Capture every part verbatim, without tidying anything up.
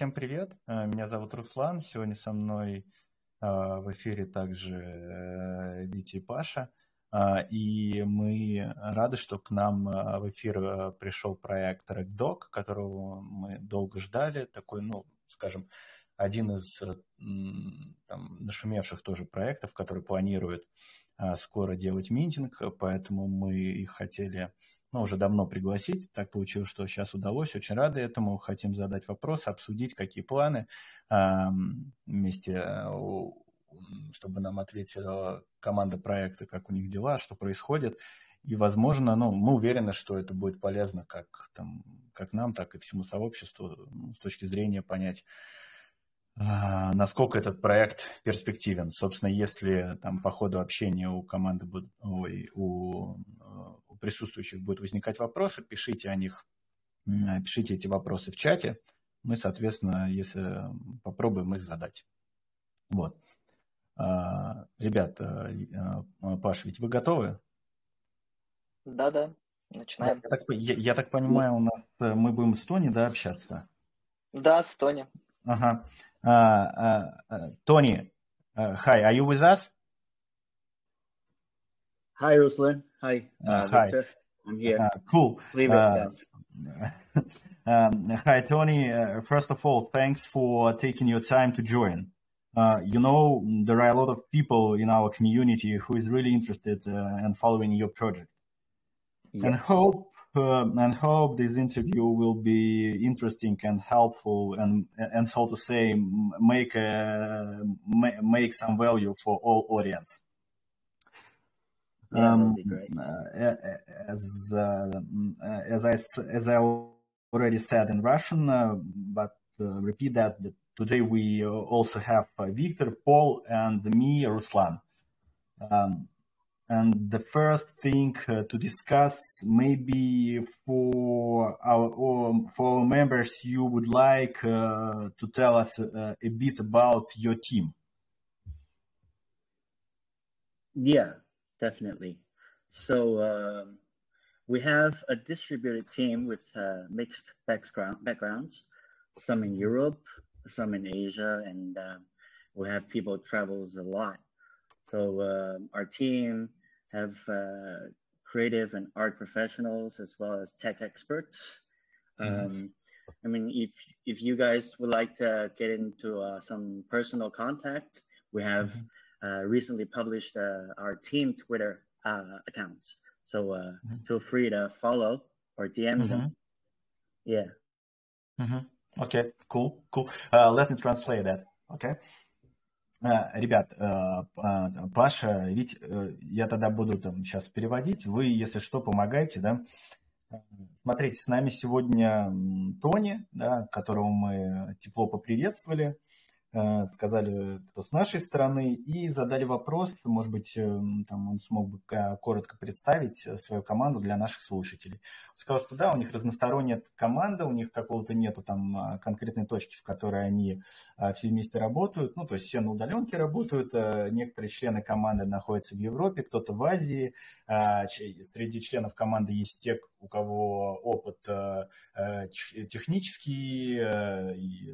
Всем привет, меня зовут Руслан, сегодня со мной в эфире также Витя и Паша, и мы рады, что к нам в эфир пришел проект Rekt Dogs, которого мы долго ждали, такой, ну, скажем, один из там, нашумевших тоже проектов, который планирует скоро делать минтинг, поэтому мы их хотели... Ну, уже давно пригласить, так получилось, что сейчас удалось, очень рады этому, хотим задать вопросы, обсудить, какие планы, вместе, чтобы нам ответила команда проекта, как у них дела, что происходит, и, возможно, ну, мы уверены, что это будет полезно как, там, как нам, так и всему сообществу, с точки зрения понять, насколько этот проект перспективен. Собственно, если там по ходу общения у команды, ой, у, у присутствующих будут возникать вопросы, пишите о них, пишите эти вопросы в чате. Мы, соответственно, если попробуем их задать. Вот. Ребят, Паш, ведь вы готовы? Да, да. Начинаем. Я так, я, я так понимаю, у нас мы будем с Тони, да, общаться? Да, с Тони. Ага. Uh, uh, uh, Tony, uh, hi, are you with us? Hi, Ruslan. Hi. Uh, uh, hi. Victor. I'm here. Uh, cool. Uh, um, hi, Tony. Uh, first of all, thanks for taking your time to join. Uh, you know, there are a lot of people in our community who is really interested uh, in following your project. Yeah. And hope Uh, and hope this interview will be interesting and helpful, and and so to say, make a, make some value for all audience. Yeah, um, that'd be great. Uh, as uh, as I as I already said in Russian, uh, but uh, repeat that, that today we also have uh, Victor, Paul, and me, Ruslan. Um, And the first thing uh, to discuss, maybe for our for our members, you would like uh, to tell us uh, a bit about your team. Yeah, definitely. So uh, we have a distributed team with uh, mixed background backgrounds, some in Europe, some in Asia, and uh, we have people travels a lot. So uh, our team have uh, creative and art professionals as well as tech experts. Mm-hmm. um, I mean, if if you guys would like to get into uh, some personal contact, we have mm-hmm. uh, recently published uh, our team Twitter uh, accounts. So uh, mm-hmm. feel free to follow or D M mm-hmm. them. Yeah. Mm-hmm. Okay, cool, cool. Uh, let me translate that, okay? Ребят, Паша, ведь я тогда буду там сейчас переводить. Вы, если что, помогайте, да. Смотрите, с нами сегодня Тони, да, которого мы тепло поприветствовали, сказали, что с нашей стороны, и задали вопрос, может быть, там он смог бы коротко представить свою команду для наших слушателей. Он сказал, что да, у них разносторонняя команда, у них какого-то нету там конкретной точки, в которой они все вместе работают, ну, то есть все на удаленке работают, некоторые члены команды находятся в Европе, кто-то в Азии, среди членов команды есть те, у кого опыт технический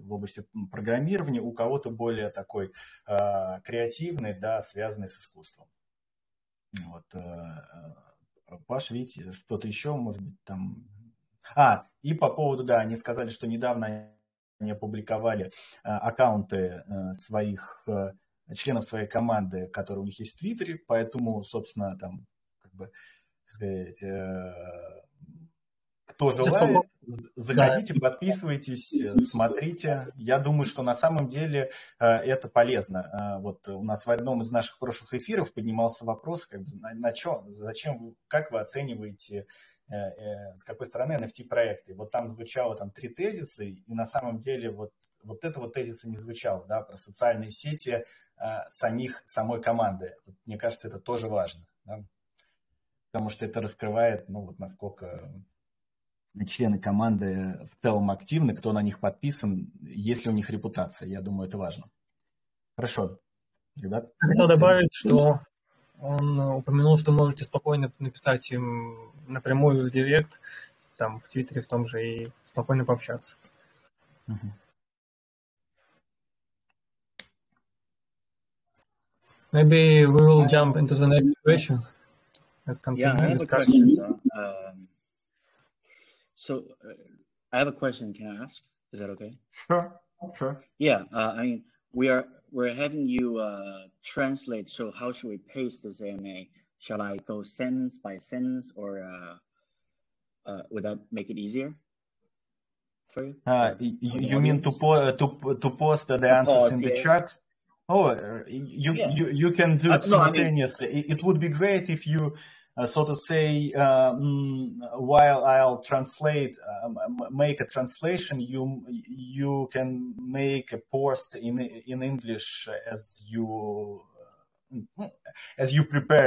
в области программирования, у кого-то более такой креативный, да, связанный с искусством. Вот. Паш, видите, что-то еще, может быть, там... А, и по поводу, да, они сказали, что недавно они опубликовали аккаунты своих, членов своей команды, которые у них есть в Твиттере, поэтому, собственно, там, как бы, так сказать... Кто желает, заходите, подписывайтесь, смотрите. Я думаю, что на самом деле это полезно. Вот у нас в одном из наших прошлых эфиров поднимался вопрос, как бы, на, на чем, зачем, как вы оцениваете, с какой стороны эн эф ти-проекты. Вот там звучало там, три тезиса, и на самом деле вот, вот этого тезиса не звучало, да, про социальные сети самих, самой команды. Мне кажется, это тоже важно, да? Потому что это раскрывает, ну, вот насколько... члены команды в целом активны, кто на них подписан, есть ли у них репутация. Я думаю, это важно. Хорошо, ребят. Я хотел добавить, что он упомянул, что можете спокойно написать им напрямую в директ, там в Твиттере в том же, и спокойно пообщаться. Угу. Maybe we will jump into the next question. Let's continue yeah, I have discussion. A question, um, so uh, I have a question. Can I ask? Is that okay? Sure. Sure. Yeah. Uh, I mean, we are we're having you uh, translate. So how should we pace this A M A? Shall I go sentence by sentence, or uh, uh, would that make it easier? Uh, you, you mean to, po to, to post the answers in the chat? Oh, you, yeah. you, you can do it simultaneously. No, I mean, it would be great if you, uh, so to say, um, while I'll translate, um, make a translation, you you can make a post in in English as you as you prepare.